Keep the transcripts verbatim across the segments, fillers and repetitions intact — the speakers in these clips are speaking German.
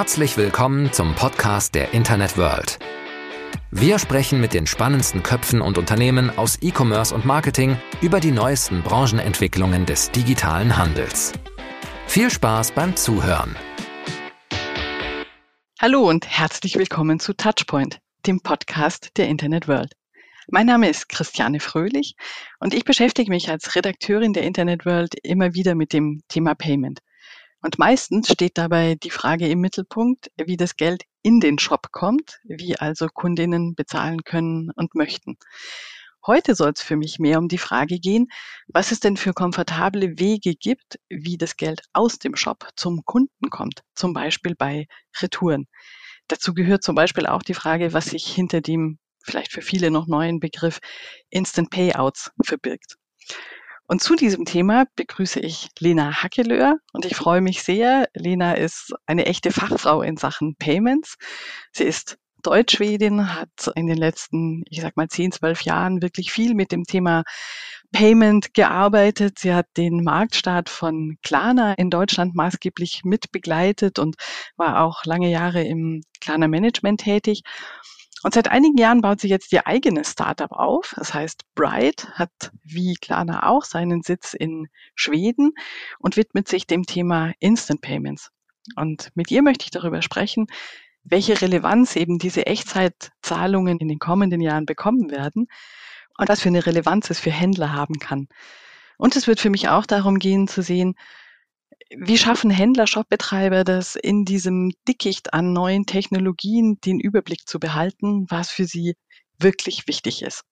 Herzlich willkommen zum Podcast der Internet World. Wir sprechen mit den spannendsten Köpfen und Unternehmen aus E-Commerce und Marketing über die neuesten Branchenentwicklungen des digitalen Handels. Viel Spaß beim Zuhören. Hallo und herzlich willkommen zu Touchpoint, dem Podcast der Internet World. Mein Name ist Christiane Fröhlich und ich beschäftige mich als Redakteurin der Internet World immer wieder mit dem Thema Payment. Und meistens steht dabei die Frage im Mittelpunkt, wie das Geld in den Shop kommt, wie also Kundinnen bezahlen können und möchten. Heute soll es für mich mehr um die Frage gehen, was es denn für komfortable Wege gibt, wie das Geld aus dem Shop zum Kunden kommt, zum Beispiel bei Retouren. Dazu gehört zum Beispiel auch die Frage, was sich hinter dem vielleicht für viele noch neuen Begriff Instant Payouts verbirgt. Und zu diesem Thema begrüße ich Lena Hackelöhr und ich freue mich sehr. Lena ist eine echte Fachfrau in Sachen Payments. Sie ist Deutschschwedin, hat in den letzten, ich sag mal, zehn, zwölf Jahren wirklich viel mit dem Thema Payment gearbeitet. Sie hat den Marktstart von Klarna in Deutschland maßgeblich mitbegleitet und war auch lange Jahre im Klarna-Management tätig. Und seit einigen Jahren baut sie jetzt ihr eigenes Startup auf. Das heißt, Bright hat wie Klarna auch seinen Sitz in Schweden und widmet sich dem Thema Instant Payments. Und mit ihr möchte ich darüber sprechen, welche Relevanz eben diese Echtzeitzahlungen in den kommenden Jahren bekommen werden und was für eine Relevanz es für Händler haben kann. Und es wird für mich auch darum gehen zu sehen, wie schaffen Händler, Shopbetreiber das in diesem Dickicht an neuen Technologien, den Überblick zu behalten, was für sie wirklich wichtig ist.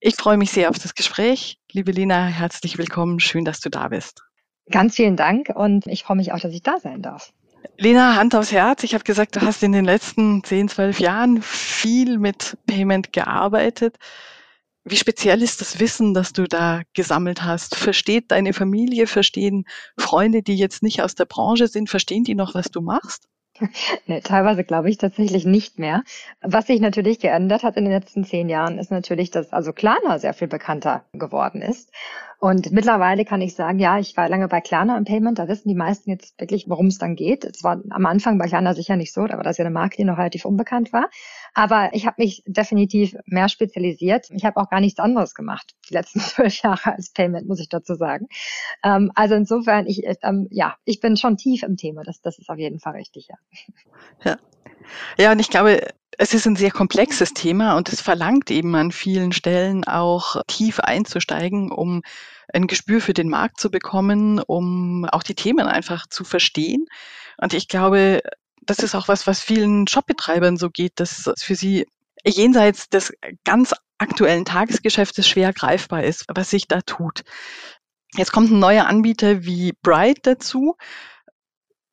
Ich freue mich sehr auf das Gespräch. Liebe Lena, herzlich willkommen. Schön, dass du da bist. Ganz vielen Dank und ich freue mich auch, dass ich da sein darf. Lena, Hand aufs Herz. Ich habe gesagt, du hast in den letzten zehn, zwölf Jahren viel mit Payment gearbeitet. Wie speziell ist das Wissen, das du da gesammelt hast? Versteht deine Familie, verstehen Freunde, die jetzt nicht aus der Branche sind, verstehen die noch, was du machst? Nee, teilweise glaube ich tatsächlich nicht mehr. Was sich natürlich geändert hat in den letzten zehn Jahren, ist natürlich, dass also Klarna sehr viel bekannter geworden ist. Und mittlerweile kann ich sagen, ja, ich war lange bei Klarna im Payment, da wissen die meisten jetzt wirklich, worum es dann geht. Es war am Anfang bei Klarna sicher nicht so, da war das ja eine Marke, die noch relativ unbekannt war. Aber ich habe mich definitiv mehr spezialisiert. Ich habe auch gar nichts anderes gemacht die letzten zwölf Jahre als Payment, muss ich dazu sagen. Ähm, also insofern, ich ähm, ja, ich bin schon tief im Thema. Das, das ist auf jeden Fall richtig, ja. Ja. Ja, und ich glaube, es ist ein sehr komplexes Thema und es verlangt eben an vielen Stellen auch tief einzusteigen, um ein Gespür für den Markt zu bekommen, um auch die Themen einfach zu verstehen. Und ich glaube, das ist auch was, was vielen Shopbetreibern so geht, dass es für sie jenseits des ganz aktuellen Tagesgeschäftes schwer greifbar ist, was sich da tut. Jetzt kommt ein neuer Anbieter wie Bright dazu.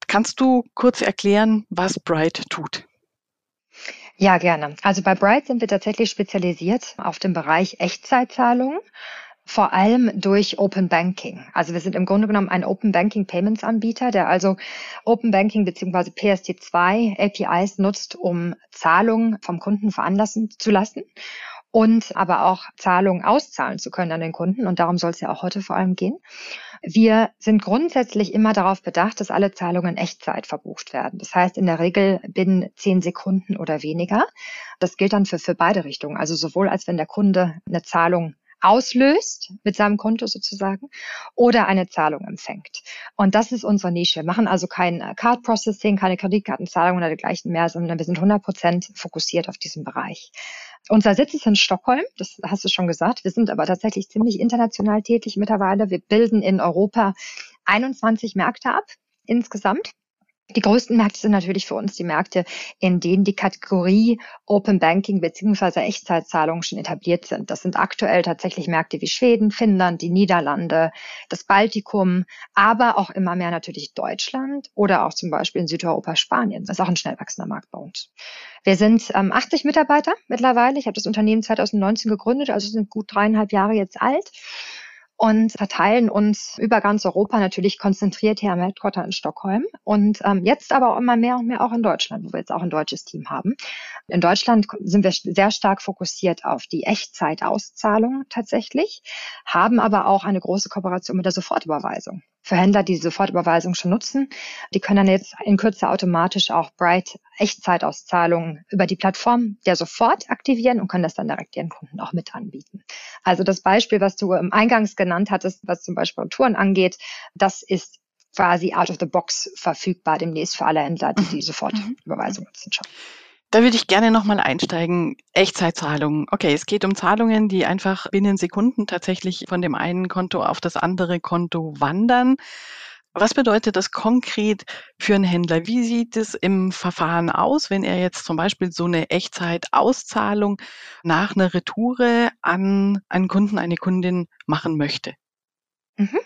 Kannst du kurz erklären, was Bright tut? Ja, gerne. Also bei Bright sind wir tatsächlich spezialisiert auf den Bereich Echtzeitzahlungen, vor allem durch Open Banking. Also wir sind im Grunde genommen ein Open Banking Payments Anbieter, der also Open Banking bzw. P S D zwei A P Is nutzt, um Zahlungen vom Kunden veranlassen zu lassen und aber auch Zahlungen auszahlen zu können an den Kunden. Und darum soll es ja auch heute vor allem gehen. Wir sind grundsätzlich immer darauf bedacht, dass alle Zahlungen in Echtzeit verbucht werden. Das heißt in der Regel binnen zehn Sekunden oder weniger. Das gilt dann für, für beide Richtungen. Also sowohl als wenn der Kunde eine Zahlung auslöst mit seinem Konto sozusagen oder eine Zahlung empfängt. Und das ist unsere Nische. Wir machen also kein Card Processing, keine Kreditkartenzahlung oder dergleichen mehr, sondern wir sind hundert Prozent fokussiert auf diesen Bereich. Unser Sitz ist in Stockholm, das hast du schon gesagt. Wir sind aber tatsächlich ziemlich international tätig mittlerweile. Wir bilden in Europa einundzwanzig Märkte ab insgesamt. Die größten Märkte sind natürlich für uns die Märkte, in denen die Kategorie Open Banking bzw. Echtzeitzahlungen schon etabliert sind. Das sind aktuell tatsächlich Märkte wie Schweden, Finnland, die Niederlande, das Baltikum, aber auch immer mehr natürlich Deutschland oder auch zum Beispiel in Südeuropa Spanien. Das ist auch ein schnell wachsender Markt bei uns. Wir sind ähm, achtzig Mitarbeiter mittlerweile. Ich habe das Unternehmen zweitausendneunzehn gegründet, also sind gut dreieinhalb Jahre jetzt alt. Und verteilen uns über ganz Europa natürlich konzentriert hier am Headquarter in Stockholm. Und ähm, jetzt aber auch immer mehr und mehr auch in Deutschland, wo wir jetzt auch ein deutsches Team haben. In Deutschland sind wir sehr stark fokussiert auf die Echtzeitauszahlung tatsächlich, haben aber auch eine große Kooperation mit der Sofortüberweisung. für Händler, die Sofortüberweisung schon nutzen. Die können dann jetzt in Kürze automatisch auch Bright Echtzeitauszahlungen über die Plattform der Sofort aktivieren und können das dann direkt ihren Kunden auch mit anbieten. Also das Beispiel, was du im Eingangs genannt hattest, was zum Beispiel Touren angeht, das ist quasi out of the box verfügbar demnächst für alle Händler, die die Sofortüberweisung nutzen schon. Da würde ich gerne nochmal einsteigen. Echtzeitzahlungen. Okay, es geht um Zahlungen, die einfach binnen Sekunden tatsächlich von dem einen Konto auf das andere Konto wandern. Was bedeutet das konkret für einen Händler? Wie sieht es im Verfahren aus, wenn er jetzt zum Beispiel so eine Echtzeitauszahlung nach einer Retoure an einen Kunden, eine Kundin machen möchte? Mhm.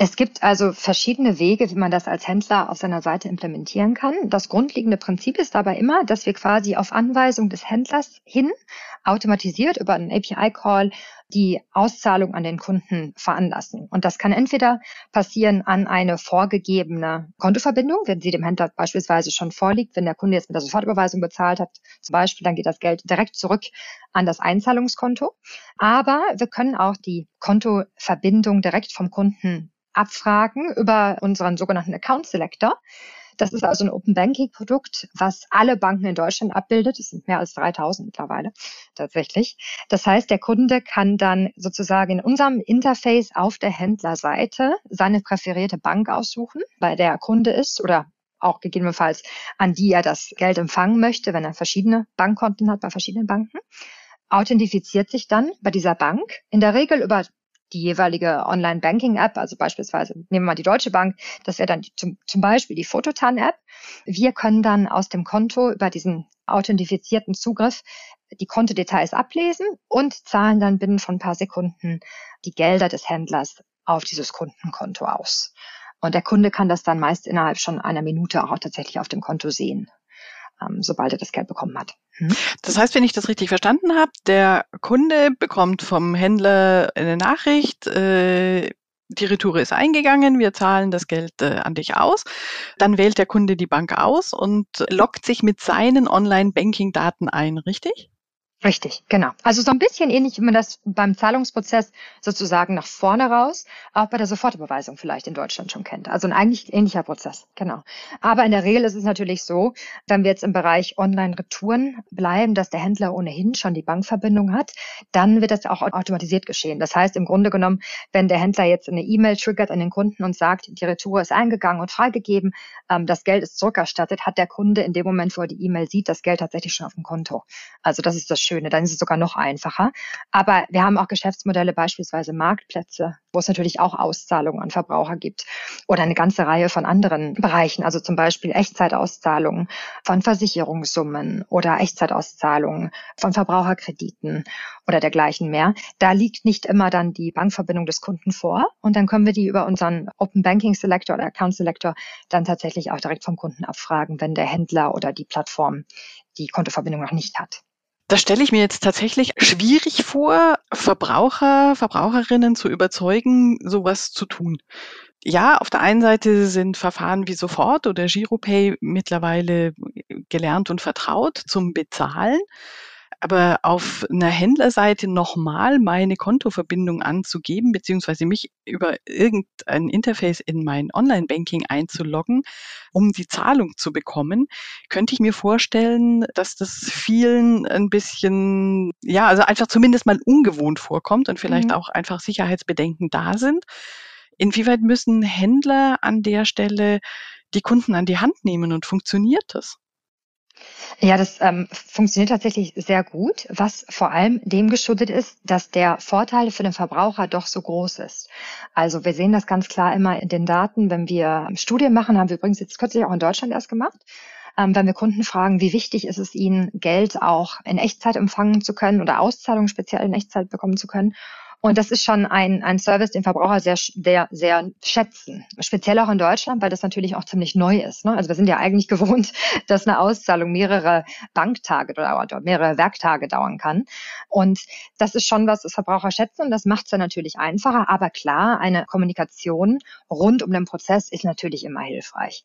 Es gibt also verschiedene Wege, wie man das als Händler auf seiner Seite implementieren kann. Das grundlegende Prinzip ist dabei immer, dass wir quasi auf Anweisung des Händlers hin automatisiert über einen A P I-Call die Auszahlung an den Kunden veranlassen. Und das kann entweder passieren an eine vorgegebene Kontoverbindung, wenn sie dem Händler beispielsweise schon vorliegt. Wenn der Kunde jetzt mit der Sofortüberweisung bezahlt hat, zum Beispiel, dann geht das Geld direkt zurück an das Einzahlungskonto. Aber wir können auch die Kontoverbindung direkt vom Kunden abfragen über unseren sogenannten Account Selector. Das ist also ein Open Banking Produkt, was alle Banken in Deutschland abbildet. Es sind mehr als dreitausend mittlerweile tatsächlich. Das heißt, der Kunde kann dann sozusagen in unserem Interface auf der Händlerseite seine präferierte Bank aussuchen, bei der er Kunde ist oder auch gegebenenfalls an die er das Geld empfangen möchte, wenn er verschiedene Bankkonten hat bei verschiedenen Banken. Authentifiziert sich dann bei dieser Bank, in der Regel über die jeweilige Online-Banking-App, also beispielsweise nehmen wir mal die Deutsche Bank, das wäre dann die, zum, zum Beispiel die Fototan-App. Wir können dann aus dem Konto über diesen authentifizierten Zugriff die Kontodetails ablesen und zahlen dann binnen von ein paar Sekunden die Gelder des Händlers auf dieses Kundenkonto aus. Und der Kunde kann das dann meist innerhalb schon einer Minute auch tatsächlich auf dem Konto sehen, sobald er das Geld bekommen hat. Hm. Das heißt, wenn ich das richtig verstanden habe, der Kunde bekommt vom Händler eine Nachricht, äh, die Retoure ist eingegangen, wir zahlen das Geld äh, an dich aus. Dann wählt der Kunde die Bank aus und loggt sich mit seinen Online-Banking-Daten ein, richtig? Richtig, genau. Also so ein bisschen ähnlich, wie man das beim Zahlungsprozess sozusagen nach vorne raus, auch bei der Sofortüberweisung vielleicht in Deutschland schon kennt. Also ein eigentlich ähnlicher Prozess, genau. Aber in der Regel ist es natürlich so, wenn wir jetzt im Bereich Online-Retouren bleiben, dass der Händler ohnehin schon die Bankverbindung hat, dann wird das auch automatisiert geschehen. Das heißt im Grunde genommen, wenn der Händler jetzt eine E-Mail triggert an den Kunden und sagt, die Retour ist eingegangen und freigegeben, das Geld ist zurückerstattet, hat der Kunde in dem Moment, wo er die E-Mail sieht, das Geld tatsächlich schon auf dem Konto. Also das ist das Schöne, dann ist es sogar noch einfacher. Aber wir haben auch Geschäftsmodelle, beispielsweise Marktplätze, wo es natürlich auch Auszahlungen an Verbraucher gibt oder eine ganze Reihe von anderen Bereichen, also zum Beispiel Echtzeitauszahlungen von Versicherungssummen oder Echtzeitauszahlungen von Verbraucherkrediten oder dergleichen mehr. Da liegt nicht immer dann die Bankverbindung des Kunden vor und dann können wir die über unseren Open Banking Selector oder Account Selector dann tatsächlich auch direkt vom Kunden abfragen, wenn der Händler oder die Plattform die Kontoverbindung noch nicht hat. Das stelle ich mir jetzt tatsächlich schwierig vor, Verbraucher, Verbraucherinnen zu überzeugen, sowas zu tun. Ja, auf der einen Seite sind Verfahren wie Sofort oder Giropay mittlerweile gelernt und vertraut zum Bezahlen. Aber auf einer Händlerseite nochmal meine Kontoverbindung anzugeben, beziehungsweise mich über irgendein Interface in mein Online-Banking einzuloggen, um die Zahlung zu bekommen, könnte ich mir vorstellen, dass das vielen ein bisschen, ja, also einfach zumindest mal ungewohnt vorkommt und vielleicht mhm. auch einfach Sicherheitsbedenken da sind. Inwieweit müssen Händler an der Stelle die Kunden an die Hand nehmen und funktioniert das? Ja, das ähm, funktioniert tatsächlich sehr gut, was vor allem dem geschuldet ist, dass der Vorteil für den Verbraucher doch so groß ist. Also wir sehen das ganz klar immer in den Daten, wenn wir Studien machen, haben wir übrigens jetzt kürzlich auch in Deutschland erst gemacht, ähm, wenn wir Kunden fragen, wie wichtig ist es ihnen, Geld auch in Echtzeit empfangen zu können oder Auszahlungen speziell in Echtzeit bekommen zu können. Und das ist schon ein, ein Service, den Verbraucher sehr, sehr, sehr schätzen. Speziell auch in Deutschland, weil das natürlich auch ziemlich neu ist, ne? Also wir sind ja eigentlich gewohnt, dass eine Auszahlung mehrere Banktage oder mehrere Werktage dauern kann. Und das ist schon was, das Verbraucher schätzen und das macht es dann natürlich einfacher. Aber klar, eine Kommunikation rund um den Prozess ist natürlich immer hilfreich.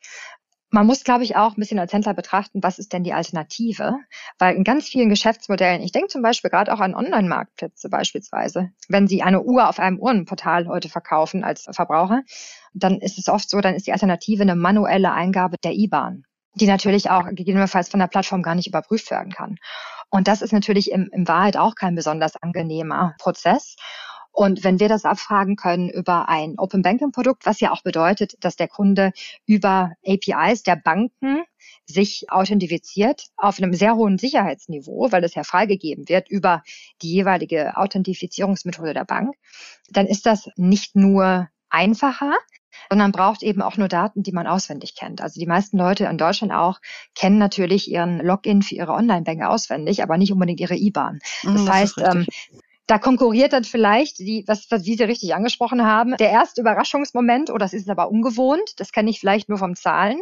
Man muss, glaube ich, auch ein bisschen als Händler betrachten, was ist denn die Alternative? Weil in ganz vielen Geschäftsmodellen, ich denke zum Beispiel gerade auch an Online-Marktplätze beispielsweise, wenn Sie eine Uhr auf einem Uhrenportal heute verkaufen als Verbraucher, dann ist es oft so, dann ist die Alternative eine manuelle Eingabe der I B A N, die natürlich auch gegebenenfalls von der Plattform gar nicht überprüft werden kann. Und das ist natürlich in, in Wahrheit auch kein besonders angenehmer Prozess. Und wenn wir das abfragen können über ein Open Banking Produkt, was ja auch bedeutet, dass der Kunde über A P Is der Banken sich authentifiziert auf einem sehr hohen Sicherheitsniveau, weil das ja freigegeben wird über die jeweilige Authentifizierungsmethode der Bank, dann ist das nicht nur einfacher, sondern braucht eben auch nur Daten, die man auswendig kennt. Also die meisten Leute in Deutschland auch kennen natürlich ihren Login für ihre Online-Bank auswendig, aber nicht unbedingt ihre I B A N. Das, das heißt, da konkurriert dann vielleicht, die, was, was Sie richtig angesprochen haben, der erste Überraschungsmoment, oh, das ist aber ungewohnt, das kenne ich vielleicht nur vom Zahlen,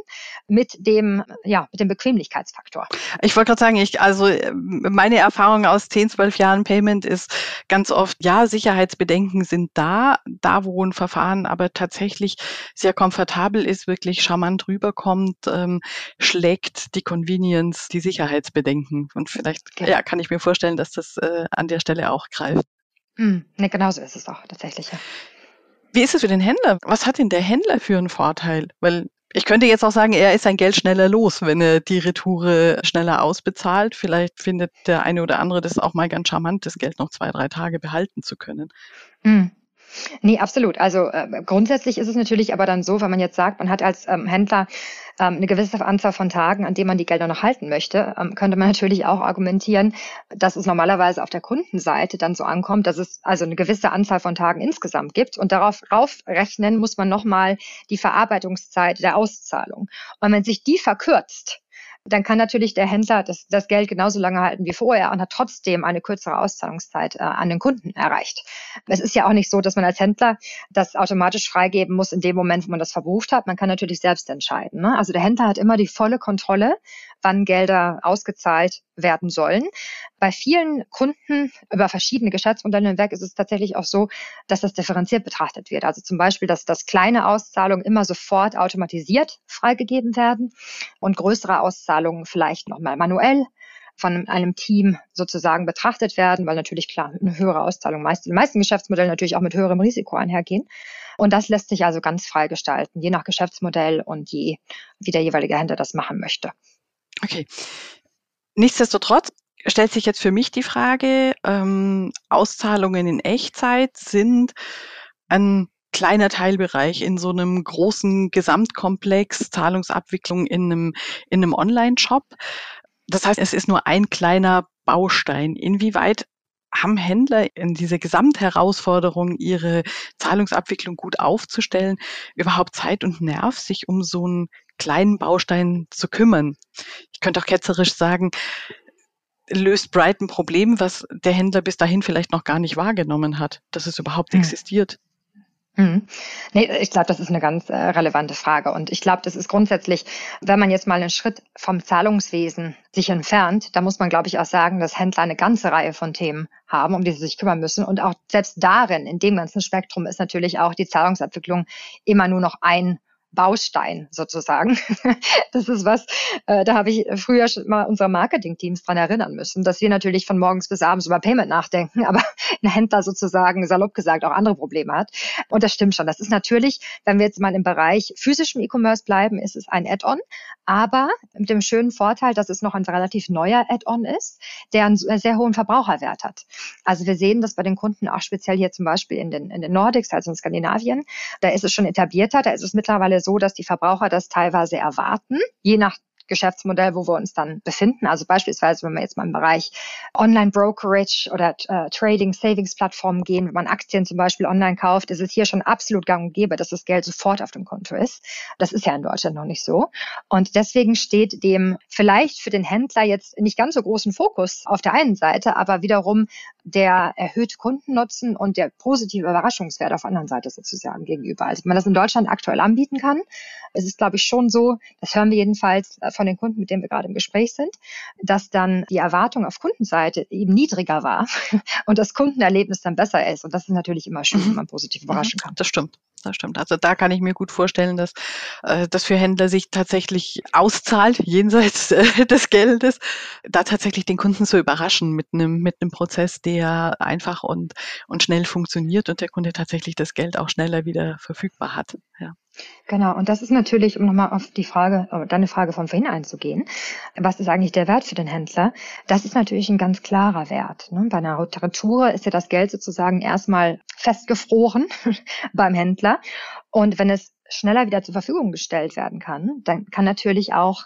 mit dem, ja, mit dem Bequemlichkeitsfaktor. Ich wollte gerade sagen, ich, also meine Erfahrung aus zehn, zwölf Jahren Payment ist ganz oft, ja, Sicherheitsbedenken sind da, da wo ein Verfahren aber tatsächlich sehr komfortabel ist, wirklich charmant rüberkommt, ähm, schlägt die Convenience die Sicherheitsbedenken. Und vielleicht okay. ja, kann ich mir vorstellen, dass das äh, an der Stelle auch greift. Hm, ne, genau so ist es auch tatsächlich. Ja. Wie ist es für den Händler? Was hat denn der Händler für einen Vorteil? Weil ich könnte jetzt auch sagen, er ist sein Geld schneller los, wenn er die Retoure schneller ausbezahlt. Vielleicht findet der eine oder andere das auch mal ganz charmant, das Geld noch zwei, drei Tage behalten zu können. Hm. Nee, absolut. Also äh, grundsätzlich ist es natürlich aber dann so, wenn man jetzt sagt, man hat als ähm, Händler ähm, eine gewisse Anzahl von Tagen, an denen man die Gelder noch halten möchte, ähm, könnte man natürlich auch argumentieren, dass es normalerweise auf der Kundenseite dann so ankommt, dass es also eine gewisse Anzahl von Tagen insgesamt gibt und darauf raufrechnen muss man nochmal die Verarbeitungszeit der Auszahlung. Und wenn sich die verkürzt, dann kann natürlich der Händler das, das Geld genauso lange halten wie vorher und hat trotzdem eine kürzere Auszahlungszeit äh, an den Kunden erreicht. Es ist ja auch nicht so, dass man als Händler das automatisch freigeben muss in dem Moment, wo man das verbucht hat. Man kann natürlich selbst entscheiden, ne? Also der Händler hat immer die volle Kontrolle, wann Gelder ausgezahlt werden sollen. Bei vielen Kunden über verschiedene Geschäftsmodelle hinweg ist es tatsächlich auch so, dass das differenziert betrachtet wird. Also zum Beispiel, dass, dass kleine Auszahlungen immer sofort automatisiert freigegeben werden und größere Auszahlungen vielleicht nochmal manuell von einem Team sozusagen betrachtet werden, weil natürlich klar eine höhere Auszahlung meist in den meisten Geschäftsmodellen natürlich auch mit höherem Risiko einhergehen. Und das lässt sich also ganz frei gestalten, je nach Geschäftsmodell und je, wie der jeweilige Händler das machen möchte. Okay. Nichtsdestotrotz stellt sich jetzt für mich die Frage, ähm, Auszahlungen in Echtzeit sind ein kleiner Teilbereich in so einem großen Gesamtkomplex Zahlungsabwicklung in einem, in einem Online-Shop. Das heißt, es ist nur ein kleiner Baustein. Inwieweit haben Händler in dieser Gesamtherausforderung, ihre Zahlungsabwicklung gut aufzustellen, überhaupt Zeit und Nerv, sich um so einen kleinen Baustein zu kümmern? Ich könnte auch ketzerisch sagen, löst Bright ein Problem, was der Händler bis dahin vielleicht noch gar nicht wahrgenommen hat, dass es überhaupt mhm. existiert. Mhm. Nee, ich glaube, das ist eine ganz äh, relevante Frage. Und ich glaube, das ist grundsätzlich, wenn man jetzt mal einen Schritt vom Zahlungswesen sich entfernt, da muss man, glaube ich, auch sagen, dass Händler eine ganze Reihe von Themen haben, um die sie sich kümmern müssen. Und auch selbst darin, in dem ganzen Spektrum, ist natürlich auch die Zahlungsabwicklung immer nur noch ein Baustein sozusagen. Das ist was, äh, da habe ich früher schon mal unsere Marketing-Teams dran erinnern müssen, dass wir natürlich von morgens bis abends über Payment nachdenken, aber ein Händler sozusagen, salopp gesagt, auch andere Probleme hat. Und das stimmt schon. Das ist natürlich, wenn wir jetzt mal im Bereich physischem E-Commerce bleiben, ist es ein Add-on, aber mit dem schönen Vorteil, dass es noch ein relativ neuer Add-on ist, der einen sehr hohen Verbraucherwert hat. Also wir sehen das bei den Kunden auch speziell hier zum Beispiel in den, in den Nordics, also in Skandinavien. Da ist es schon etablierter, da ist es mittlerweile so, dass die Verbraucher das teilweise erwarten, je nach Geschäftsmodell, wo wir uns dann befinden. Also beispielsweise, wenn wir jetzt mal im Bereich Online-Brokerage oder äh, Trading-Savings-Plattformen gehen, wenn man Aktien zum Beispiel online kauft, ist es hier schon absolut gang und gäbe, dass das Geld sofort auf dem Konto ist. Das ist ja in Deutschland noch nicht so. Und deswegen steht dem vielleicht für den Händler jetzt nicht ganz so großen Fokus auf der einen Seite, aber wiederum der erhöhte Kundennutzen und der positive Überraschungswert auf der anderen Seite sozusagen gegenüber. Also wenn man das in Deutschland aktuell anbieten kann, es ist, glaube ich, schon so, das hören wir jedenfalls von den Kunden, mit denen wir gerade im Gespräch sind, dass dann die Erwartung auf Kundenseite eben niedriger war und das Kundenerlebnis dann besser ist. Und das ist natürlich immer schön, wenn man positiv überraschen kann. Das stimmt. Das stimmt. Also da kann ich mir gut vorstellen, dass äh, das für Händler sich tatsächlich auszahlt, jenseits äh, des Geldes, da tatsächlich den Kunden zu überraschen mit einem mit einem Prozess, der einfach und und schnell funktioniert und der Kunde tatsächlich das Geld auch schneller wieder verfügbar hat. Ja. Genau, und das ist natürlich, um nochmal auf die Frage, deine Frage von vorhin einzugehen, was ist eigentlich der Wert für den Händler? Das ist natürlich ein ganz klarer Wert. Ne? Bei einer Retoure ist ja das Geld sozusagen erstmal festgefroren beim Händler. Und wenn es schneller wieder zur Verfügung gestellt werden kann, dann kann natürlich auch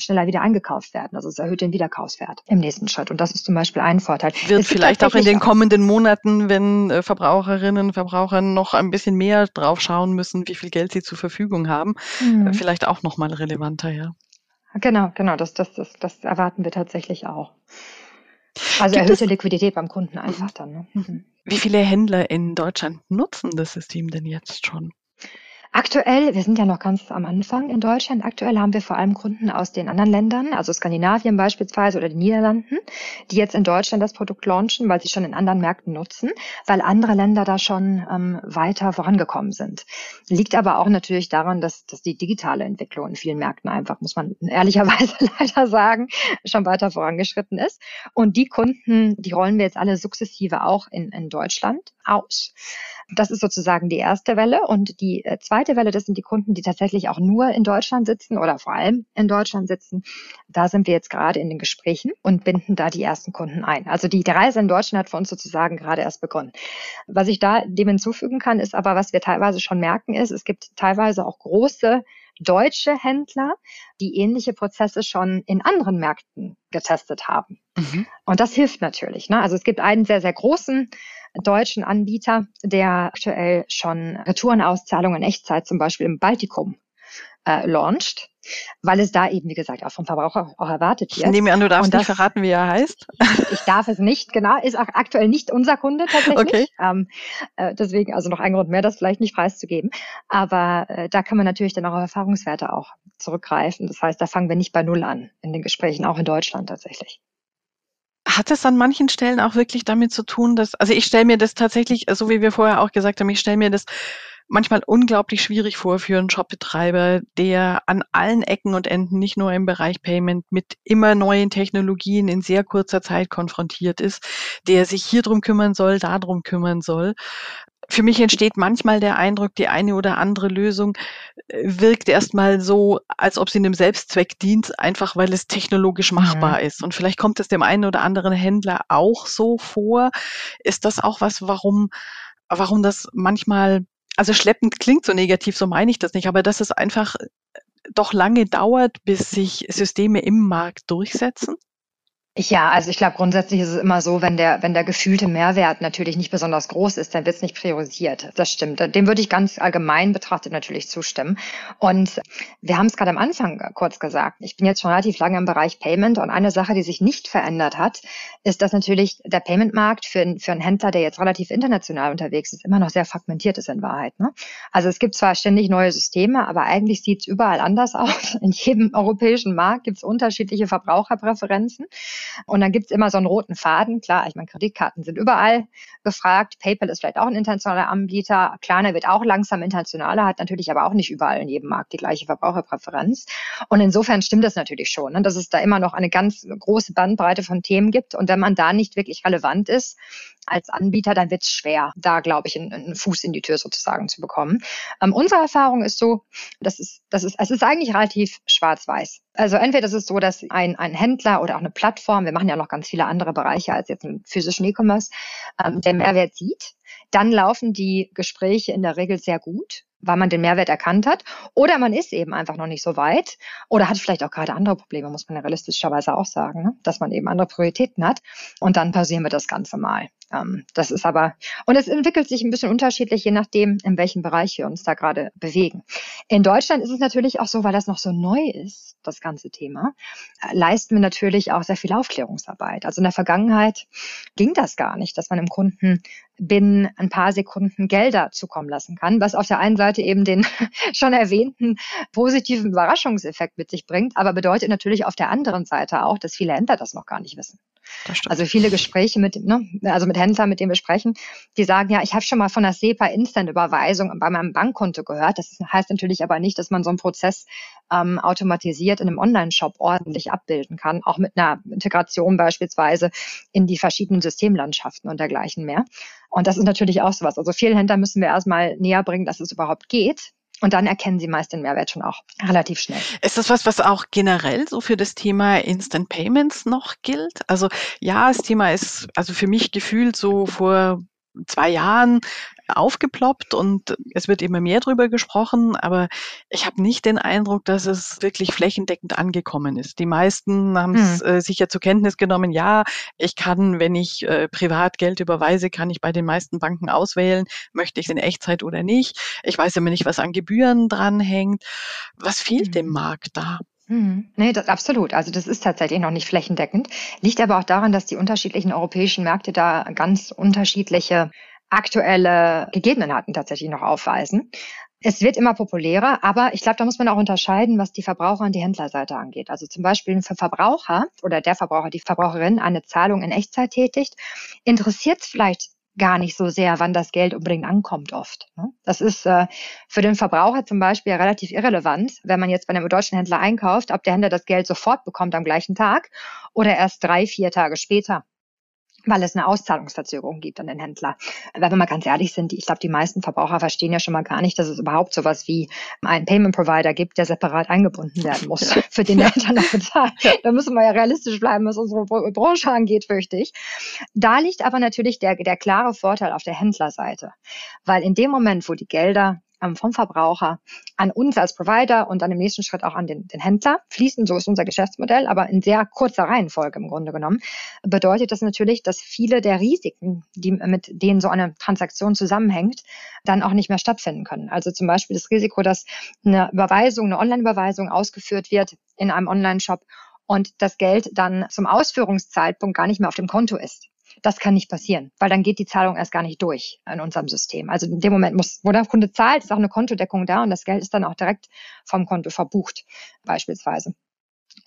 schneller wieder eingekauft werden. Also es erhöht den Wiederkaufswert im nächsten Schritt. Und das ist zum Beispiel ein Vorteil. Wird vielleicht auch in den kommenden Monaten, wenn Verbraucherinnen und Verbraucher noch ein bisschen mehr drauf schauen müssen, wie viel Geld sie zur Verfügung haben, mhm. vielleicht auch nochmal relevanter, ja. Genau, genau. Das, das, das, das erwarten wir tatsächlich auch. Also Gibt erhöhte Liquidität beim Kunden einfach dann. Ne? Mhm. Wie viele Händler in Deutschland nutzen das System denn jetzt schon? Aktuell, wir sind ja noch ganz am Anfang in Deutschland, aktuell haben wir vor allem Kunden aus den anderen Ländern, also Skandinavien beispielsweise oder den Niederlanden, die jetzt in Deutschland das Produkt launchen, weil sie schon in anderen Märkten nutzen, weil andere Länder da schon ähm, weiter vorangekommen sind. Liegt aber auch natürlich daran, dass, dass die digitale Entwicklung in vielen Märkten einfach, muss man ehrlicherweise leider sagen, schon weiter vorangeschritten ist. Und die Kunden, die rollen wir jetzt alle sukzessive auch in, in Deutschland aus. Das ist sozusagen die erste Welle. Und die zweite Welle, das sind die Kunden, die tatsächlich auch nur in Deutschland sitzen oder vor allem in Deutschland sitzen. Da sind wir jetzt gerade in den Gesprächen und binden da die ersten Kunden ein. Also die Reise in Deutschland hat für uns sozusagen gerade erst begonnen. Was ich da dem hinzufügen kann, ist aber, was wir teilweise schon merken, ist, es gibt teilweise auch große deutsche Händler, die ähnliche Prozesse schon in anderen Märkten getestet haben. Mhm. Und das hilft natürlich, ne? Also es gibt einen sehr, sehr großen deutschen Anbieter, der aktuell schon Retourenauszahlungen in Echtzeit zum Beispiel im Baltikum äh, launcht, weil es da eben, wie gesagt, auch vom Verbraucher auch erwartet wird. Ich nehme an, du darfst das, nicht verraten, wie er heißt. Ich darf es nicht, genau. Ist auch aktuell nicht unser Kunde tatsächlich. Okay. Ähm, äh, deswegen also noch ein Grund mehr, das vielleicht nicht preiszugeben. Aber äh, da kann man natürlich dann auch auf Erfahrungswerte auch zurückgreifen. Das heißt, da fangen wir nicht bei Null an in den Gesprächen, auch in Deutschland tatsächlich. Hat es an manchen Stellen auch wirklich damit zu tun, dass, also ich stelle mir das tatsächlich, so wie wir vorher auch gesagt haben, ich stelle mir das manchmal unglaublich schwierig vor für einen Shopbetreiber, der an allen Ecken und Enden, nicht nur im Bereich Payment, mit immer neuen Technologien in sehr kurzer Zeit konfrontiert ist, der sich hier drum kümmern soll, da drum kümmern soll. Für mich entsteht manchmal der Eindruck, die eine oder andere Lösung wirkt erstmal so, als ob sie einem Selbstzweck dient, einfach weil es technologisch machbar mhm. ist. Und vielleicht kommt es dem einen oder anderen Händler auch so vor. Ist das auch was, warum, warum das manchmal, also schleppend klingt so negativ, so meine ich das nicht, aber dass es einfach doch lange dauert, bis sich Systeme im Markt durchsetzen? Ja, also ich glaube, grundsätzlich ist es immer so, wenn der wenn der gefühlte Mehrwert natürlich nicht besonders groß ist, dann wird es nicht priorisiert. Das stimmt. Dem würde ich ganz allgemein betrachtet natürlich zustimmen. Und wir haben es gerade am Anfang kurz gesagt. Ich bin jetzt schon relativ lange im Bereich Payment und eine Sache, die sich nicht verändert hat, ist, dass natürlich der Payment-Markt für, für einen Händler, der jetzt relativ international unterwegs ist, immer noch sehr fragmentiert ist in Wahrheit. Ne? Also es gibt zwar ständig neue Systeme, aber eigentlich sieht es überall anders aus. In jedem europäischen Markt gibt es unterschiedliche Verbraucherpräferenzen. Und dann gibt's immer so einen roten Faden. Klar, ich meine, Kreditkarten sind überall gefragt. PayPal ist vielleicht auch ein internationaler Anbieter. Klarna wird auch langsam internationaler, hat natürlich aber auch nicht überall in jedem Markt die gleiche Verbraucherpräferenz. Und insofern stimmt das natürlich schon, ne, dass es da immer noch eine ganz große Bandbreite von Themen gibt. Und wenn man da nicht wirklich relevant ist als Anbieter, dann wird's schwer, da, glaube ich, einen, einen Fuß in die Tür sozusagen zu bekommen. Ähm, unsere Erfahrung ist so, das ist, das ist, es ist eigentlich relativ schwarz-weiß. Also entweder ist es so, dass ein, ein Händler oder auch eine Plattform, wir machen ja noch ganz viele andere Bereiche als jetzt einen physischen E-Commerce, ähm, den Mehrwert sieht, dann laufen die Gespräche in der Regel sehr gut, weil man den Mehrwert erkannt hat. Oder man ist eben einfach noch nicht so weit oder hat vielleicht auch gerade andere Probleme, muss man ja realistischerweise auch sagen, ne? Dass man eben andere Prioritäten hat. Und dann pausieren wir das Ganze mal. Ähm, das ist aber, und es entwickelt sich ein bisschen unterschiedlich, je nachdem, in welchem Bereich wir uns da gerade bewegen. In Deutschland ist es natürlich auch so, weil das noch so neu ist, das ganze Thema, leisten wir natürlich auch sehr viel Aufklärungsarbeit. Also in der Vergangenheit ging das gar nicht, dass man dem Kunden binnen ein paar Sekunden Gelder zukommen lassen kann, was auf der einen Seite eben den schon erwähnten positiven Überraschungseffekt mit sich bringt, aber bedeutet natürlich auf der anderen Seite auch, dass viele Händler das noch gar nicht wissen. Also viele Gespräche mit, ne, also mit Händlern, mit denen wir sprechen, die sagen, ja, ich habe schon mal von der SEPA-Instant-Überweisung bei meinem Bankkonto gehört. Das heißt natürlich aber nicht, dass man so einen Prozess ähm, automatisiert in einem Online-Shop ordentlich abbilden kann, auch mit einer Integration beispielsweise in die verschiedenen Systemlandschaften und dergleichen mehr. Und das ist natürlich auch sowas. Also vielen Händlern müssen wir erstmal näher bringen, dass es überhaupt geht. Und dann erkennen sie meist den Mehrwert schon auch relativ schnell. Ist das was, was auch generell so für das Thema Instant Payments noch gilt? Also ja, das Thema ist also für mich gefühlt so vor zwei Jahren aufgeploppt und es wird immer mehr drüber gesprochen, aber ich habe nicht den Eindruck, dass es wirklich flächendeckend angekommen ist. Die meisten haben es hm. äh, sicher zur Kenntnis genommen, ja, ich kann, wenn ich äh, privat Geld überweise, kann ich bei den meisten Banken auswählen, möchte ich es in Echtzeit oder nicht. Ich weiß immer nicht, was an Gebühren dranhängt. Was fehlt hm. dem Markt da? Mhm. Nee, das, absolut. Also das ist tatsächlich noch nicht flächendeckend. Liegt aber auch daran, dass die unterschiedlichen europäischen Märkte da ganz unterschiedliche aktuelle Gegebenheiten tatsächlich noch aufweisen. Es wird immer populärer, aber ich glaube, da muss man auch unterscheiden, was die Verbraucher- und die Händlerseite angeht. Also zum Beispiel für Verbraucher oder der Verbraucher, die Verbraucherin eine Zahlung in Echtzeit tätigt, interessiert es vielleicht gar nicht so sehr, wann das Geld unbedingt ankommt oft. Das ist äh, für den Verbraucher zum Beispiel relativ irrelevant, wenn man jetzt bei einem deutschen Händler einkauft, ob der Händler das Geld sofort bekommt am gleichen Tag oder erst drei, vier Tage später, weil es eine Auszahlungsverzögerung gibt an den Händler. Wenn wir mal ganz ehrlich sind, ich glaube, die meisten Verbraucher verstehen ja schon mal gar nicht, dass es überhaupt sowas wie einen Payment Provider gibt, der separat eingebunden werden muss, für den der Händler noch bezahlt. Da müssen wir ja realistisch bleiben, was unsere Branche angeht, fürchte ich. Da liegt aber natürlich der, der klare Vorteil auf der Händlerseite, weil in dem Moment, wo die Gelder vom Verbraucher an uns als Provider und dann im nächsten Schritt auch an den, den Händler fließen, so ist unser Geschäftsmodell, aber in sehr kurzer Reihenfolge im Grunde genommen, bedeutet das natürlich, dass viele der Risiken, die mit denen so eine Transaktion zusammenhängt, dann auch nicht mehr stattfinden können. Also zum Beispiel das Risiko, dass eine Überweisung, eine Online-Überweisung ausgeführt wird in einem Online-Shop und das Geld dann zum Ausführungszeitpunkt gar nicht mehr auf dem Konto ist. Das kann nicht passieren, weil dann geht die Zahlung erst gar nicht durch in unserem System. Also in dem Moment, muss, wo der Kunde zahlt, ist auch eine Kontodeckung da und das Geld ist dann auch direkt vom Konto verbucht beispielsweise.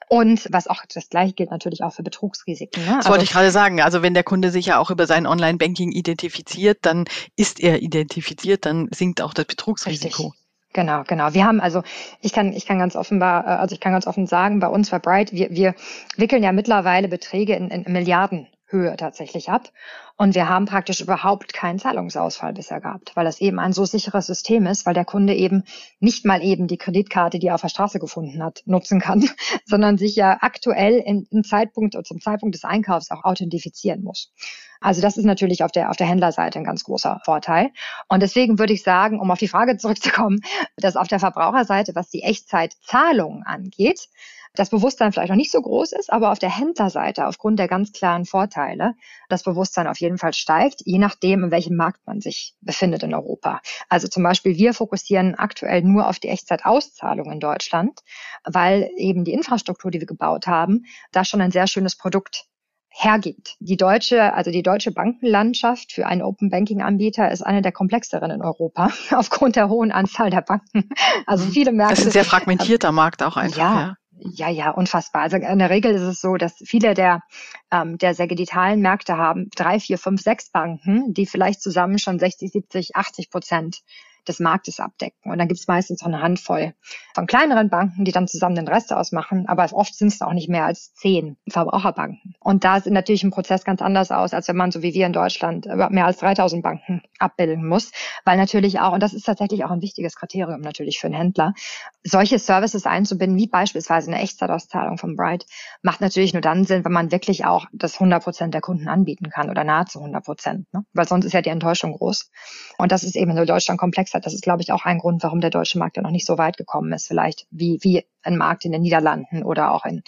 Und was auch das Gleiche gilt natürlich auch für Betrugsrisiken. Ne? Das wollte also, ich gerade sagen. Also wenn der Kunde sich ja auch über sein Online-Banking identifiziert, dann ist er identifiziert, dann sinkt auch das Betrugsrisiko. Richtig. Genau, genau. Wir haben also, ich kann, ich kann ganz offenbar, also ich kann ganz offen sagen, bei uns bei Bright, wir, wir wickeln ja mittlerweile Beträge in, in Milliarden Höhe tatsächlich ab. Und wir haben praktisch überhaupt keinen Zahlungsausfall bisher gehabt, weil das eben ein so sicheres System ist, weil der Kunde eben nicht mal eben die Kreditkarte, die er auf der Straße gefunden hat, nutzen kann, sondern sich ja aktuell in, in Zeitpunkt, zum Zeitpunkt des Einkaufs auch authentifizieren muss. Also das ist natürlich auf der, auf der Händlerseite ein ganz großer Vorteil. Und deswegen würde ich sagen, um auf die Frage zurückzukommen, dass auf der Verbraucherseite, was die Echtzeitzahlungen angeht, das Bewusstsein vielleicht noch nicht so groß ist, aber auf der Händlerseite aufgrund der ganz klaren Vorteile das Bewusstsein auf jeden Fall steigt, je nachdem, in welchem Markt man sich befindet in Europa. Also zum Beispiel wir fokussieren aktuell nur auf die Echtzeitauszahlung in Deutschland, weil eben die Infrastruktur, die wir gebaut haben, da schon ein sehr schönes Produkt hergibt. Die deutsche, also die deutsche Bankenlandschaft für einen Open Banking Anbieter ist eine der komplexeren in Europa aufgrund der hohen Anzahl der Banken. Also viele Märkte. Das ist ein sehr fragmentierter Markt auch einfach. Ja. ja. Ja, ja, unfassbar. Also in der Regel ist es so, dass viele der, ähm, der sehr digitalen Märkte haben drei, vier, fünf, sechs Banken, die vielleicht zusammen schon sechzig, siebzig, achtzig Prozent des Marktes abdecken. Und dann gibt es meistens noch eine Handvoll von kleineren Banken, die dann zusammen den Rest ausmachen. Aber oft sind es auch nicht mehr als zehn Verbraucherbanken. Und da sieht natürlich ein Prozess ganz anders aus, als wenn man, so wie wir in Deutschland, mehr als dreitausend Banken abbilden muss. Weil natürlich auch, und das ist tatsächlich auch ein wichtiges Kriterium natürlich für einen Händler, solche Services einzubinden, wie beispielsweise eine Echtzeitauszahlung von Bright, macht natürlich nur dann Sinn, wenn man wirklich auch das hundert Prozent der Kunden anbieten kann oder nahezu hundert Prozent. Ne? Weil sonst ist ja die Enttäuschung groß. Und das ist eben in Deutschland komplex. Hat. Das ist, glaube ich, auch ein Grund, warum der deutsche Markt ja noch nicht so weit gekommen ist, vielleicht wie, wie ein Markt in den Niederlanden oder auch in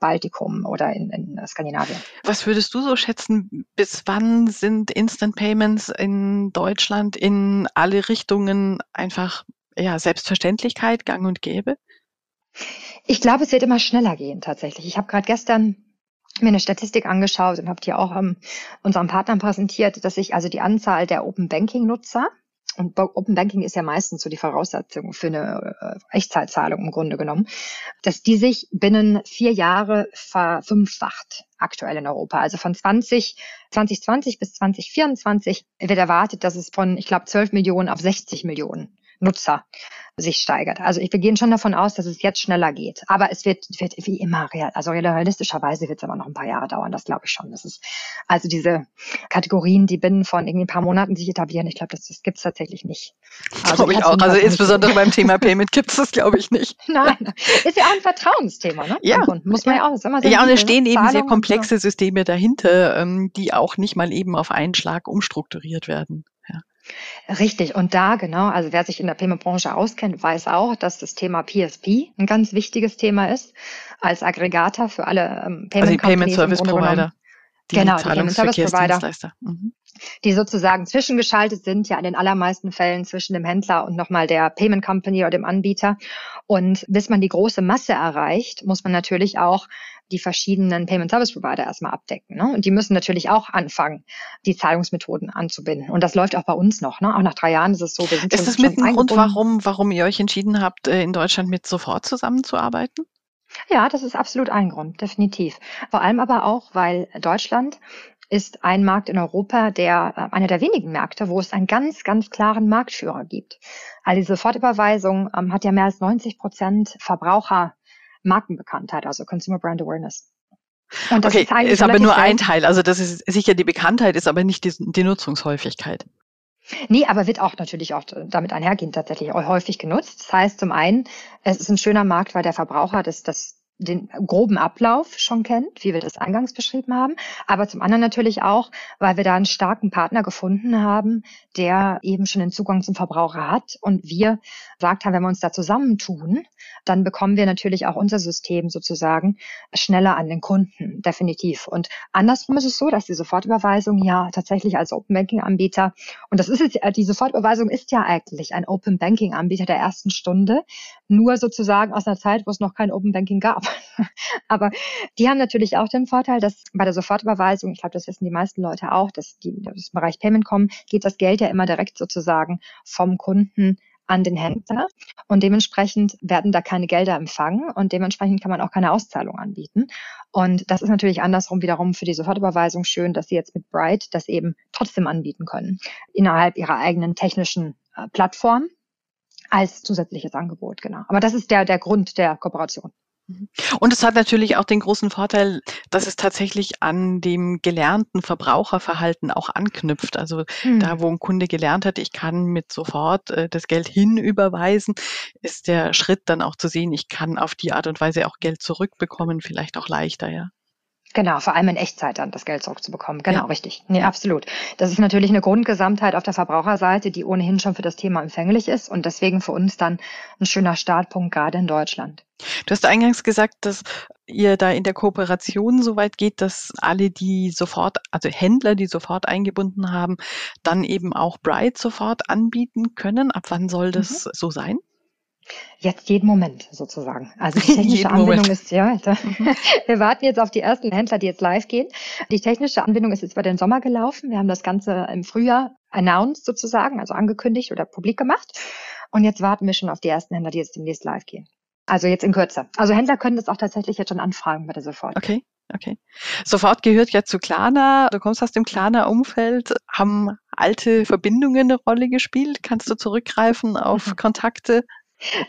Baltikum oder in, in Skandinavien. Was würdest du so schätzen, bis wann sind Instant Payments in Deutschland in alle Richtungen einfach ja, Selbstverständlichkeit, gang und gäbe? Ich glaube, es wird immer schneller gehen tatsächlich. Ich habe gerade gestern mir eine Statistik angeschaut und habe die auch um, unseren Partnern präsentiert, dass sich also die Anzahl der Open Banking Nutzer, und Open Banking ist ja meistens so die Voraussetzung für eine äh, Echtzeitzahlung im Grunde genommen, dass die sich binnen vier Jahre verfünffacht aktuell in Europa. Also von zwanzig zwanzig bis zwanzig vierundzwanzig wird erwartet, dass es von, ich glaube, zwölf Millionen auf sechzig Millionen Nutzer sich steigert. Also wir gehen schon davon aus, dass es jetzt schneller geht. Aber es wird, wird wie immer, real, also realistischerweise wird es aber noch ein paar Jahre dauern. Das glaube ich schon. Das ist also diese Kategorien, die binnen von irgendwie ein paar Monaten sich etablieren. Ich glaube, das, das gibt es tatsächlich nicht. Also, glaube ich auch. Also insbesondere beim Thema Payment gibt es das, glaube ich, nicht. Nein, ist ja auch ein Vertrauensthema, ne? Ja. Muss man ja auch immer sagen. Ja, und es stehen eben sehr komplexe Systeme dahinter, die auch nicht mal eben auf einen Schlag umstrukturiert werden. Richtig. Und da, genau, also wer sich in der Payment-Branche auskennt, weiß auch, dass das Thema P S P ein ganz wichtiges Thema ist, als Aggregator für alle ähm, Payment-Companies. Also die Payment-Service-Provider. Genau, die Zahlungsverkehrsdienstleister. Mhm. Die sozusagen zwischengeschaltet sind, ja in den allermeisten Fällen zwischen dem Händler und nochmal der Payment-Company oder dem Anbieter. Und bis man die große Masse erreicht, muss man natürlich auch die verschiedenen Payment Service Provider erstmal abdecken. Ne? Und die müssen natürlich auch anfangen, die Zahlungsmethoden anzubinden. Und das läuft auch bei uns noch. Ne? Auch nach drei Jahren ist es so. Wir sind ist schon, das mit ein Grund, warum, warum ihr euch entschieden habt, in Deutschland mit Sofort zusammenzuarbeiten? Ja, das ist absolut ein Grund, definitiv. Vor allem aber auch, weil Deutschland ist ein Markt in Europa, der einer der wenigen Märkte, wo es einen ganz, ganz klaren Marktführer gibt. Also die Sofortüberweisung ähm, hat ja mehr als neunzig Prozent Verbraucher Markenbekanntheit, also Consumer Brand Awareness. Und das okay, ist, ist aber nur ein Teil. Also das ist sicher die Bekanntheit, ist aber nicht die, die Nutzungshäufigkeit. Nee, aber wird auch natürlich auch damit einhergehend tatsächlich häufig genutzt. Das heißt zum einen, es ist ein schöner Markt, weil der Verbraucher das, das den groben Ablauf schon kennt, wie wir das eingangs beschrieben haben, aber zum anderen natürlich auch, weil wir da einen starken Partner gefunden haben, der eben schon den Zugang zum Verbraucher hat und wir gesagt haben, wenn wir uns da zusammentun, dann bekommen wir natürlich auch unser System sozusagen schneller an den Kunden, definitiv. Und andersrum ist es so, dass die Sofortüberweisung ja tatsächlich als Open Banking Anbieter, und das ist jetzt, die Sofortüberweisung ist ja eigentlich ein Open Banking Anbieter der ersten Stunde, nur sozusagen aus einer Zeit, wo es noch kein Open Banking gab. Aber die haben natürlich auch den Vorteil, dass bei der Sofortüberweisung, ich glaube, das wissen die meisten Leute auch, dass die aus dem Bereich Payment kommen, geht das Geld ja immer direkt sozusagen vom Kunden an den Händler und dementsprechend werden da keine Gelder empfangen und dementsprechend kann man auch keine Auszahlung anbieten. Und das ist natürlich andersrum wiederum für die Sofortüberweisung schön, dass sie jetzt mit Bright das eben trotzdem anbieten können, innerhalb ihrer eigenen technischen äh, Plattform als zusätzliches Angebot, genau. Aber das ist der, der Grund der Kooperation. Und es hat natürlich auch den großen Vorteil, dass es tatsächlich an dem gelernten Verbraucherverhalten auch anknüpft. Also hm. da, wo ein Kunde gelernt hat, ich kann mit Sofort äh, das Geld hinüberweisen, ist der Schritt dann auch zu sehen, ich kann auf die Art und Weise auch Geld zurückbekommen, vielleicht auch leichter, ja. Genau, vor allem in Echtzeit dann das Geld zurückzubekommen. Genau, ja. Richtig. Nee, absolut. Das ist natürlich eine Grundgesamtheit auf der Verbraucherseite, die ohnehin schon für das Thema empfänglich ist und deswegen für uns dann ein schöner Startpunkt, gerade in Deutschland. Du hast eingangs gesagt, dass ihr da in der Kooperation so weit geht, dass alle, die sofort, also Händler, die sofort eingebunden haben, dann eben auch Bright sofort anbieten können. Ab wann soll das mhm. so sein? Jetzt jeden Moment sozusagen. Also die technische Anbindung Moment. ist, ja, da, wir warten jetzt auf die ersten Händler, die jetzt live gehen. Die technische Anbindung ist jetzt über den Sommer gelaufen. Wir haben das Ganze im Frühjahr announced sozusagen, also angekündigt oder publik gemacht. Und jetzt warten wir schon auf die ersten Händler, die jetzt demnächst live gehen. Also jetzt in Kürze. Also Händler können das auch tatsächlich jetzt schon anfragen bei der Sofort. Okay, okay. Sofort gehört ja zu Klarna. Du kommst aus dem Klarna-Umfeld. Haben alte Verbindungen eine Rolle gespielt? Kannst du zurückgreifen auf Kontakte?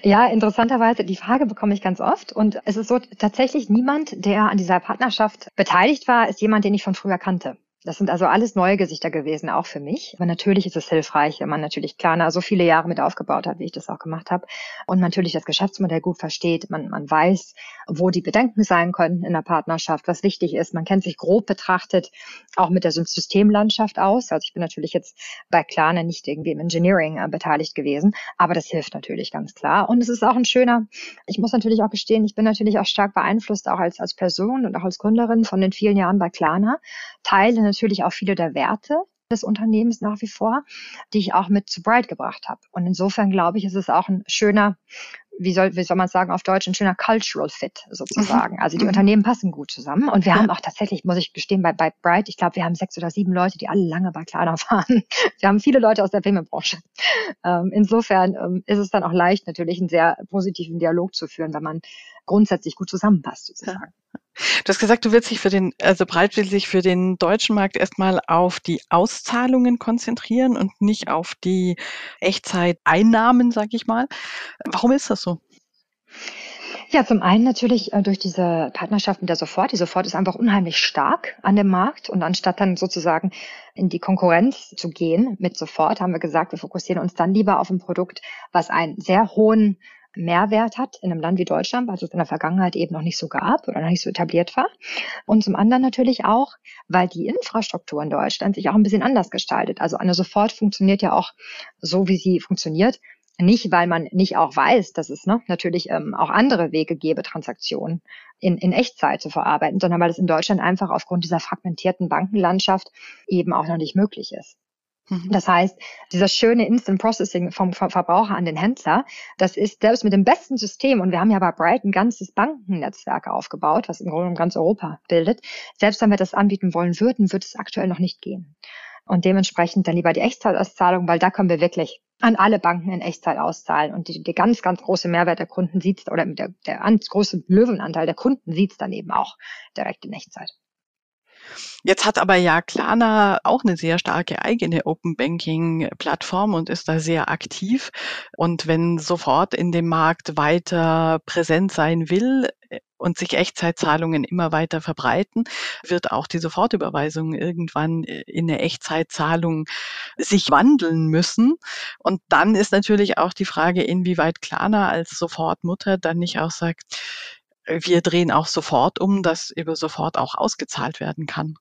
Ja, interessanterweise, die Frage bekomme ich ganz oft und es ist so, tatsächlich niemand, der an dieser Partnerschaft beteiligt war, ist jemand, den ich von früher kannte. Das sind also alles neue Gesichter gewesen, auch für mich. Aber natürlich ist es hilfreich, wenn man natürlich Klarna so viele Jahre mit aufgebaut hat, wie ich das auch gemacht habe und natürlich das Geschäftsmodell gut versteht. Man, man weiß, wo die Bedenken sein könnten in der Partnerschaft, was wichtig ist. Man kennt sich grob betrachtet auch mit der Systemlandschaft aus. Also ich bin natürlich jetzt bei Klarna nicht irgendwie im Engineering äh, beteiligt gewesen, aber das hilft natürlich ganz klar. Und es ist auch ein schöner, ich muss natürlich auch gestehen, ich bin natürlich auch stark beeinflusst, auch als, als Person und auch als Gründerin von den vielen Jahren bei Klarna. Teile natürlich auch viele der Werte des Unternehmens nach wie vor, die ich auch mit zu Bright gebracht habe. Und insofern glaube ich, ist es auch ein schöner wie soll, wie soll man sagen, auf Deutsch ein schöner Cultural Fit sozusagen. Also die Unternehmen passen gut zusammen. Und wir haben auch tatsächlich, muss ich gestehen, bei, bei Bright, ich glaube, wir haben sechs oder sieben Leute, die alle lange bei Klarna waren. Wir haben viele Leute aus der Payment-Branche. Ähm, insofern ähm, ist es dann auch leicht, natürlich einen sehr positiven Dialog zu führen, wenn man grundsätzlich gut zusammenpasst sozusagen. Ja. Du hast gesagt, du willst dich für den, also Bright will sich für den deutschen Markt erstmal auf die Auszahlungen konzentrieren und nicht auf die Echtzeiteinnahmen, sag ich mal. Warum ist das so? Ja, zum einen natürlich äh, durch diese Partnerschaft mit der Sofort. Die Sofort ist einfach unheimlich stark an dem Markt. Und anstatt dann sozusagen in die Konkurrenz zu gehen mit Sofort, haben wir gesagt, wir fokussieren uns dann lieber auf ein Produkt, was einen sehr hohen Mehrwert hat in einem Land wie Deutschland, weil es in der Vergangenheit eben noch nicht so gab oder noch nicht so etabliert war. Und zum anderen natürlich auch, weil die Infrastruktur in Deutschland sich auch ein bisschen anders gestaltet. Also eine Sofort funktioniert ja auch so, wie sie funktioniert, nicht, weil man nicht auch weiß, dass es ne, natürlich ähm, auch andere Wege gäbe, Transaktionen in, in Echtzeit zu verarbeiten, sondern weil es in Deutschland einfach aufgrund dieser fragmentierten Bankenlandschaft eben auch noch nicht möglich ist. Das heißt, dieser schöne Instant Processing vom Verbraucher an den Händler, das ist selbst mit dem besten System, und wir haben ja bei Bright ein ganzes Bankennetzwerk aufgebaut, was im Grunde ganz Europa bildet, selbst wenn wir das anbieten wollen würden, wird es aktuell noch nicht gehen. Und dementsprechend dann lieber die Echtzeitauszahlung, weil da können wir wirklich an alle Banken in Echtzeit auszahlen. Und die, die ganz, ganz große Mehrwert der Kunden sieht es, oder der, der große Löwenanteil der Kunden sieht es dann eben auch direkt in Echtzeit. Jetzt hat aber ja Klarna auch eine sehr starke eigene Open Banking Plattform und ist da sehr aktiv. Und wenn Sofort in dem Markt weiter präsent sein will und sich Echtzeitzahlungen immer weiter verbreiten, wird auch die Sofortüberweisung irgendwann in eine Echtzeitzahlung sich wandeln müssen. Und dann ist natürlich auch die Frage, inwieweit Klarna als Sofortmutter dann nicht auch sagt, wir drehen auch Sofort um, dass über Sofort auch ausgezahlt werden kann.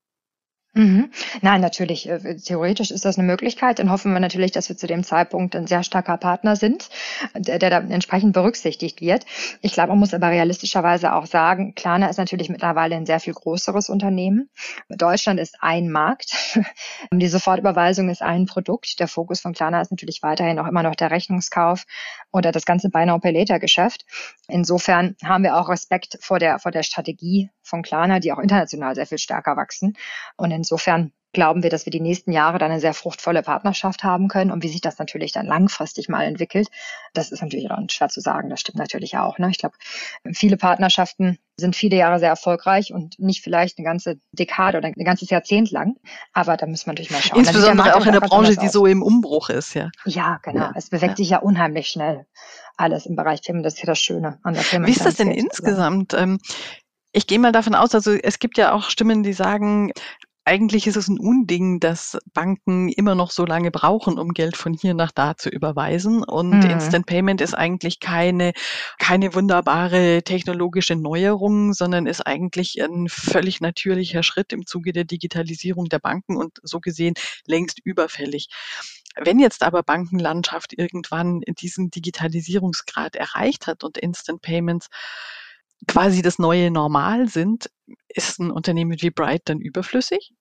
Mhm. Nein, natürlich. Theoretisch ist das eine Möglichkeit. Dann hoffen wir natürlich, dass wir zu dem Zeitpunkt ein sehr starker Partner sind, der, der da entsprechend berücksichtigt wird. Ich glaube, man muss aber realistischerweise auch sagen, Klarna ist natürlich mittlerweile ein sehr viel größeres Unternehmen. Deutschland ist ein Markt. Die Sofortüberweisung ist ein Produkt. Der Fokus von Klarna ist natürlich weiterhin auch immer noch der Rechnungskauf oder das ganze Buy Now Pay Later Geschäft. Insofern haben wir auch Respekt vor der, vor der Strategie von Klarna, die auch international sehr viel stärker wachsen. Und in Insofern glauben wir, dass wir die nächsten Jahre dann eine sehr fruchtvolle Partnerschaft haben können. Und wie sich das natürlich dann langfristig mal entwickelt, das ist natürlich auch schwer zu sagen. Das stimmt natürlich auch. Ne? Ich glaube, viele Partnerschaften sind viele Jahre sehr erfolgreich und nicht vielleicht eine ganze Dekade oder ein ganzes Jahrzehnt lang. Aber da müssen wir natürlich mal schauen. Insbesondere auch in der Branche, die so im Umbruch ist. Ja, ja genau. Ja. Es bewegt ja. sich ja unheimlich schnell alles im Bereich Themen. Das ist ja das Schöne an der Themen. Wie ist das denn insgesamt? Ich gehe mal davon aus, also es gibt ja auch Stimmen, die sagen, eigentlich ist es ein Unding, dass Banken immer noch so lange brauchen, um Geld von hier nach da zu überweisen. Und mhm. Instant Payment ist eigentlich keine, keine wunderbare technologische Neuerung, sondern ist eigentlich ein völlig natürlicher Schritt im Zuge der Digitalisierung der Banken und so gesehen längst überfällig. Wenn jetzt aber Bankenlandschaft irgendwann diesen Digitalisierungsgrad erreicht hat und Instant Payments quasi das neue Normal sind, ist ein Unternehmen wie Bright dann überflüssig?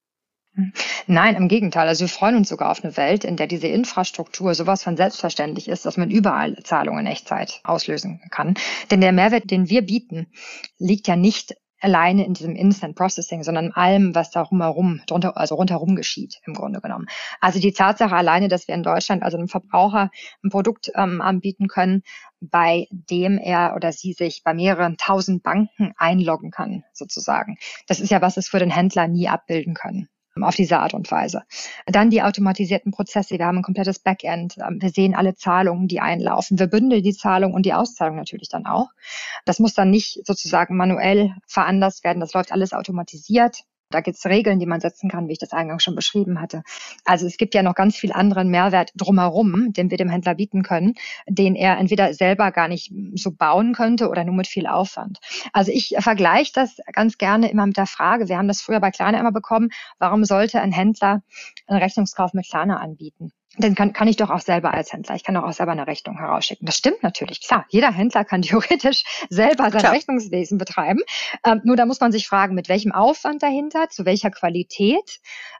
Nein, im Gegenteil. Also wir freuen uns sogar auf eine Welt, in der diese Infrastruktur sowas von selbstverständlich ist, dass man überall Zahlungen in Echtzeit auslösen kann. Denn der Mehrwert, den wir bieten, liegt ja nicht alleine in diesem Instant Processing, sondern in allem, was da rumherum, drunter, also rundherum geschieht, im Grunde genommen. Also die Tatsache alleine, dass wir in Deutschland also einem Verbraucher ein Produkt ähm, anbieten können, bei dem er oder sie sich bei mehreren tausend Banken einloggen kann, sozusagen. Das ist ja was, das wir den Händler nie abbilden können, auf diese Art und Weise. Dann die automatisierten Prozesse. Wir haben ein komplettes Backend. Wir sehen alle Zahlungen, die einlaufen. Wir bündeln die Zahlung und die Auszahlung natürlich dann auch. Das muss dann nicht sozusagen manuell veranlasst werden. Das läuft alles automatisiert. Da gibt es Regeln, die man setzen kann, wie ich das eingangs schon beschrieben hatte. Also es gibt ja noch ganz viel anderen Mehrwert drumherum, den wir dem Händler bieten können, den er entweder selber gar nicht so bauen könnte oder nur mit viel Aufwand. Also ich vergleiche das ganz gerne immer mit der Frage, wir haben das früher bei Klarna immer bekommen, warum sollte ein Händler einen Rechnungskauf mit Klarna anbieten? Dann kann, kann ich doch auch selber als Händler, ich kann doch auch selber eine Rechnung herausschicken. Das stimmt natürlich, klar. Jeder Händler kann theoretisch selber sein klar. Rechnungswesen betreiben. Ähm, nur da muss man sich fragen, mit welchem Aufwand dahinter, zu welcher Qualität.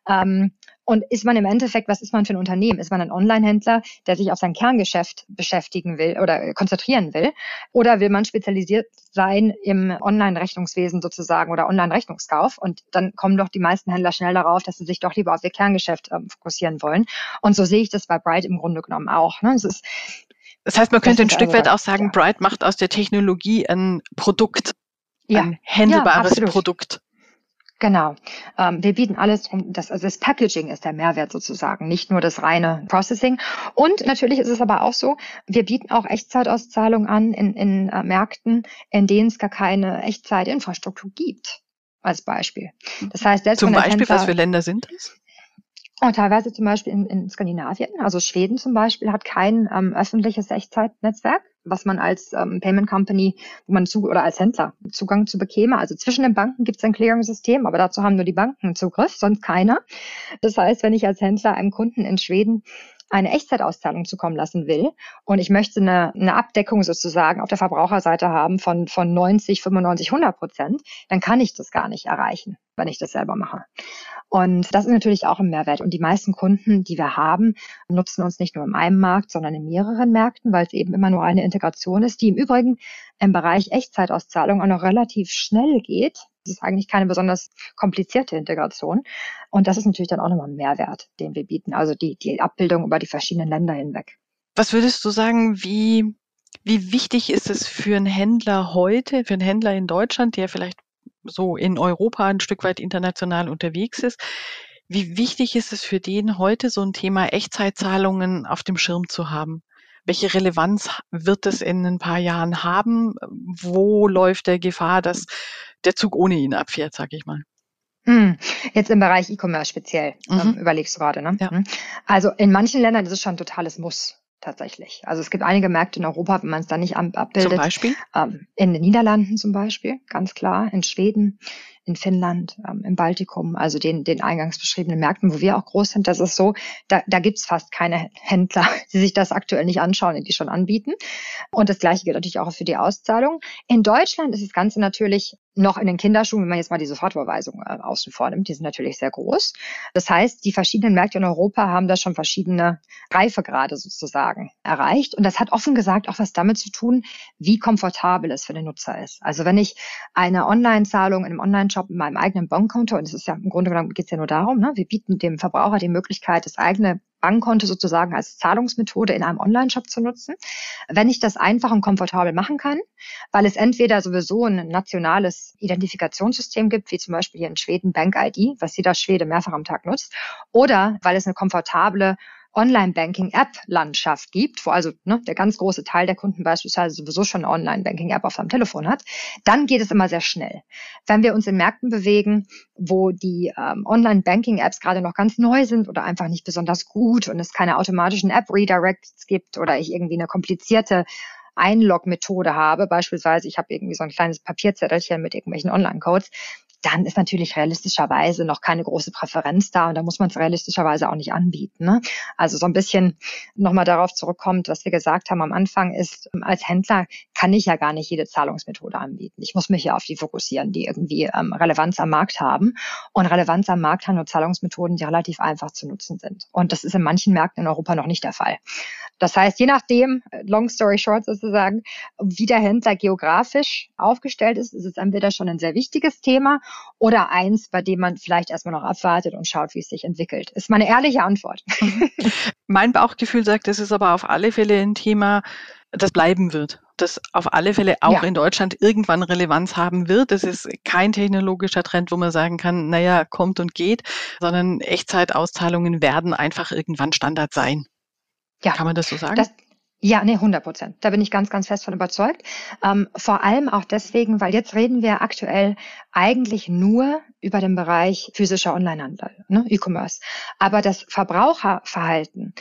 Ähm, Und ist man im Endeffekt, was ist man für ein Unternehmen? Ist man ein Online-Händler, der sich auf sein Kerngeschäft beschäftigen will oder konzentrieren will? Oder will man spezialisiert sein im Online-Rechnungswesen sozusagen oder Online-Rechnungskauf? Und dann kommen doch die meisten Händler schnell darauf, dass sie sich doch lieber auf ihr Kerngeschäft ähm, fokussieren wollen. Und so sehe ich das bei Bright im Grunde genommen auch, ne? Es ist, das heißt, man könnte ein Stück weit auch sagen, ja. Bright macht aus der Technologie ein Produkt, ja. ein handelbares ja, Produkt. Genau. Ähm, wir bieten alles drum, das, also das Packaging ist der Mehrwert sozusagen, nicht nur das reine Processing. Und natürlich ist es aber auch so, wir bieten auch Echtzeitauszahlungen an in, in äh, Märkten, in denen es gar keine Echtzeitinfrastruktur gibt, als Beispiel. Das heißt, selbst zum Beispiel, Händler, was für Länder sind das? Und teilweise zum Beispiel in, in Skandinavien, also Schweden zum Beispiel, hat kein ähm, öffentliches Echtzeitnetzwerk, was man als ähm, Payment Company, wo man zu, oder als Händler Zugang zu bekäme. Also zwischen den Banken gibt es ein Clearing-System, aber dazu haben nur die Banken Zugriff, sonst keiner. Das heißt, wenn ich als Händler einem Kunden in Schweden eine Echtzeitauszahlung zukommen lassen will und ich möchte eine, eine Abdeckung sozusagen auf der Verbraucherseite haben von, von neunzig, fünfundneunzig, hundert Prozent, dann kann ich das gar nicht erreichen, wenn ich das selber mache. Und das ist natürlich auch ein Mehrwert. Und die meisten Kunden, die wir haben, nutzen uns nicht nur in einem Markt, sondern in mehreren Märkten, weil es eben immer nur eine Integration ist, die im Übrigen im Bereich Echtzeitauszahlung auch noch relativ schnell geht. Das ist eigentlich keine besonders komplizierte Integration. Und das ist natürlich dann auch nochmal ein Mehrwert, den wir bieten. Also die, die Abbildung über die verschiedenen Länder hinweg. Was würdest du sagen, wie, wie wichtig ist es für einen Händler heute, für einen Händler in Deutschland, der vielleicht so in Europa ein Stück weit international unterwegs ist. Wie wichtig ist es für den heute, so ein Thema Echtzeitzahlungen auf dem Schirm zu haben? Welche Relevanz wird es in ein paar Jahren haben? Wo läuft der Gefahr, dass der Zug ohne ihn abfährt, sage ich mal? Jetzt im Bereich E-Commerce speziell, mhm. überlegst du gerade, ne? Ja. Also in manchen Ländern ist es schon ein totales Muss. Tatsächlich. Also es gibt einige Märkte in Europa, wenn man es da nicht abbildet. Zum Beispiel? Ähm, in den Niederlanden zum Beispiel, ganz klar. In Schweden, in Finnland, ähm, im Baltikum, also den, den eingangs beschriebenen Märkten, wo wir auch groß sind. Das ist so, da, da gibt es fast keine Händler, die sich das aktuell nicht anschauen und die schon anbieten. Und das Gleiche gilt natürlich auch für die Auszahlung. In Deutschland ist das Ganze natürlich noch in den Kinderschuhen, wenn man jetzt mal die Sofortüberweisung äh, außen vor nimmt. Die sind natürlich sehr groß. Das heißt, die verschiedenen Märkte in Europa haben da schon verschiedene Reifegrade sozusagen erreicht. Und das hat offen gesagt auch was damit zu tun, wie komfortabel es für den Nutzer ist. Also wenn ich eine Online-Zahlung in einem Online-Shop in meinem eigenen Bankkonto, und es ist ja im Grunde genommen, geht es ja nur darum, ne? Wir bieten dem Verbraucher die Möglichkeit, das eigene Bankkonto sozusagen als Zahlungsmethode in einem Online-Shop zu nutzen, wenn ich das einfach und komfortabel machen kann, weil es entweder sowieso ein nationales Identifikationssystem gibt, wie zum Beispiel hier in Schweden BankID, was jeder Schwede mehrfach am Tag nutzt, oder weil es eine komfortable Online-Banking-App-Landschaft gibt, wo also ne, der ganz große Teil der Kunden beispielsweise sowieso schon eine Online-Banking-App auf seinem Telefon hat, dann geht es immer sehr schnell. Wenn wir uns in Märkten bewegen, wo die ähm, Online-Banking-Apps gerade noch ganz neu sind oder einfach nicht besonders gut und es keine automatischen App-Redirects gibt oder ich irgendwie eine komplizierte Einlog-Methode habe, beispielsweise ich habe irgendwie so ein kleines Papierzettelchen mit irgendwelchen Online-Codes, dann ist natürlich realistischerweise noch keine große Präferenz da und da muss man es realistischerweise auch nicht anbieten, ne? Also so ein bisschen nochmal darauf zurückkommt, was wir gesagt haben am Anfang ist, als Händler kann ich ja gar nicht jede Zahlungsmethode anbieten. Ich muss mich ja auf die fokussieren, die irgendwie ähm, Relevanz am Markt haben. Und Relevanz am Markt haben nur Zahlungsmethoden, die relativ einfach zu nutzen sind. Und das ist in manchen Märkten in Europa noch nicht der Fall. Das heißt, je nachdem, long story short sozusagen, wie der Händler geografisch aufgestellt ist, ist es entweder schon ein sehr wichtiges Thema oder eins, bei dem man vielleicht erstmal noch abwartet und schaut, wie es sich entwickelt. Ist meine ehrliche Antwort. Mein Bauchgefühl sagt, das ist aber auf alle Fälle ein Thema, das bleiben wird, das auf alle Fälle auch ja. in Deutschland irgendwann Relevanz haben wird. Das ist kein technologischer Trend, wo man sagen kann, naja, kommt und geht, sondern Echtzeitauszahlungen werden einfach irgendwann Standard sein. Ja. Kann man das so sagen? Das Ja, nee, hundert Prozent. Da bin ich ganz, ganz fest von überzeugt. Ähm, vor allem auch deswegen, weil jetzt reden wir aktuell eigentlich nur über den Bereich physischer Onlinehandel, ne, E-Commerce. Aber das Verbraucherverhalten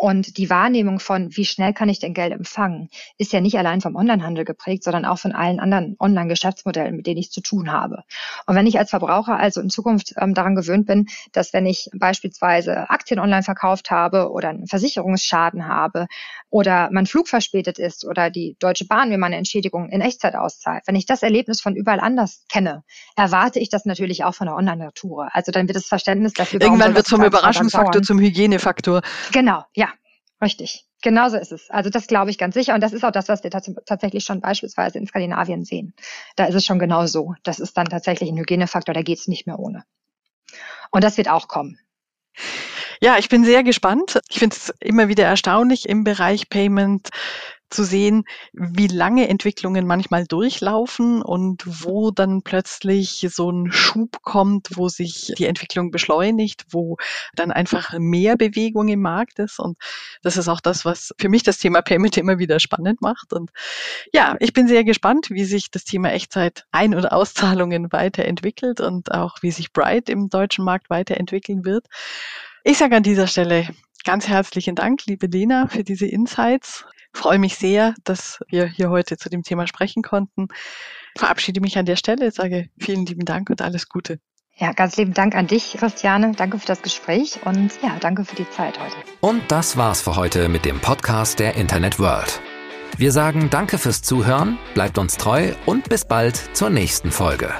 Und die Wahrnehmung von, wie schnell kann ich denn Geld empfangen, ist ja nicht allein vom Onlinehandel geprägt, sondern auch von allen anderen Online-Geschäftsmodellen, mit denen ich zu tun habe. Und wenn ich als Verbraucher also in Zukunft ähm, daran gewöhnt bin, dass wenn ich beispielsweise Aktien online verkauft habe oder einen Versicherungsschaden habe oder mein Flug verspätet ist oder die Deutsche Bahn mir meine Entschädigung in Echtzeit auszahlt, wenn ich das Erlebnis von überall anders kenne, erwarte ich das natürlich auch von der Online-Natur. Also dann wird das Verständnis dafür... Irgendwann wird es vom Überraschungsfaktor zum Hygienefaktor. Genau, ja. Richtig, genauso ist es. Also das glaube ich ganz sicher und das ist auch das, was wir tats- tatsächlich schon beispielsweise in Skandinavien sehen. Da ist es schon genau so. Das ist dann tatsächlich ein Hygienefaktor, da geht es nicht mehr ohne. Und das wird auch kommen. Ja, ich bin sehr gespannt. Ich finde es immer wieder erstaunlich, im Bereich Payment zu sehen, wie lange Entwicklungen manchmal durchlaufen und wo dann plötzlich so ein Schub kommt, wo sich die Entwicklung beschleunigt, wo dann einfach mehr Bewegung im Markt ist. Und das ist auch das, was für mich das Thema Payment immer wieder spannend macht. Und ja, ich bin sehr gespannt, wie sich das Thema Echtzeit-Ein- und Auszahlungen weiterentwickelt und auch wie sich Bright im deutschen Markt weiterentwickeln wird. Ich sage an dieser Stelle ganz herzlichen Dank, liebe Lena, für diese Insights. Ich freue mich sehr, dass wir hier heute zu dem Thema sprechen konnten. Ich verabschiede mich an der Stelle, sage vielen lieben Dank und alles Gute. Ja, ganz lieben Dank an dich, Christiane. Danke für das Gespräch und ja, danke für die Zeit heute. Und das war's für heute mit dem Podcast der Internet World. Wir sagen danke fürs Zuhören, bleibt uns treu und bis bald zur nächsten Folge.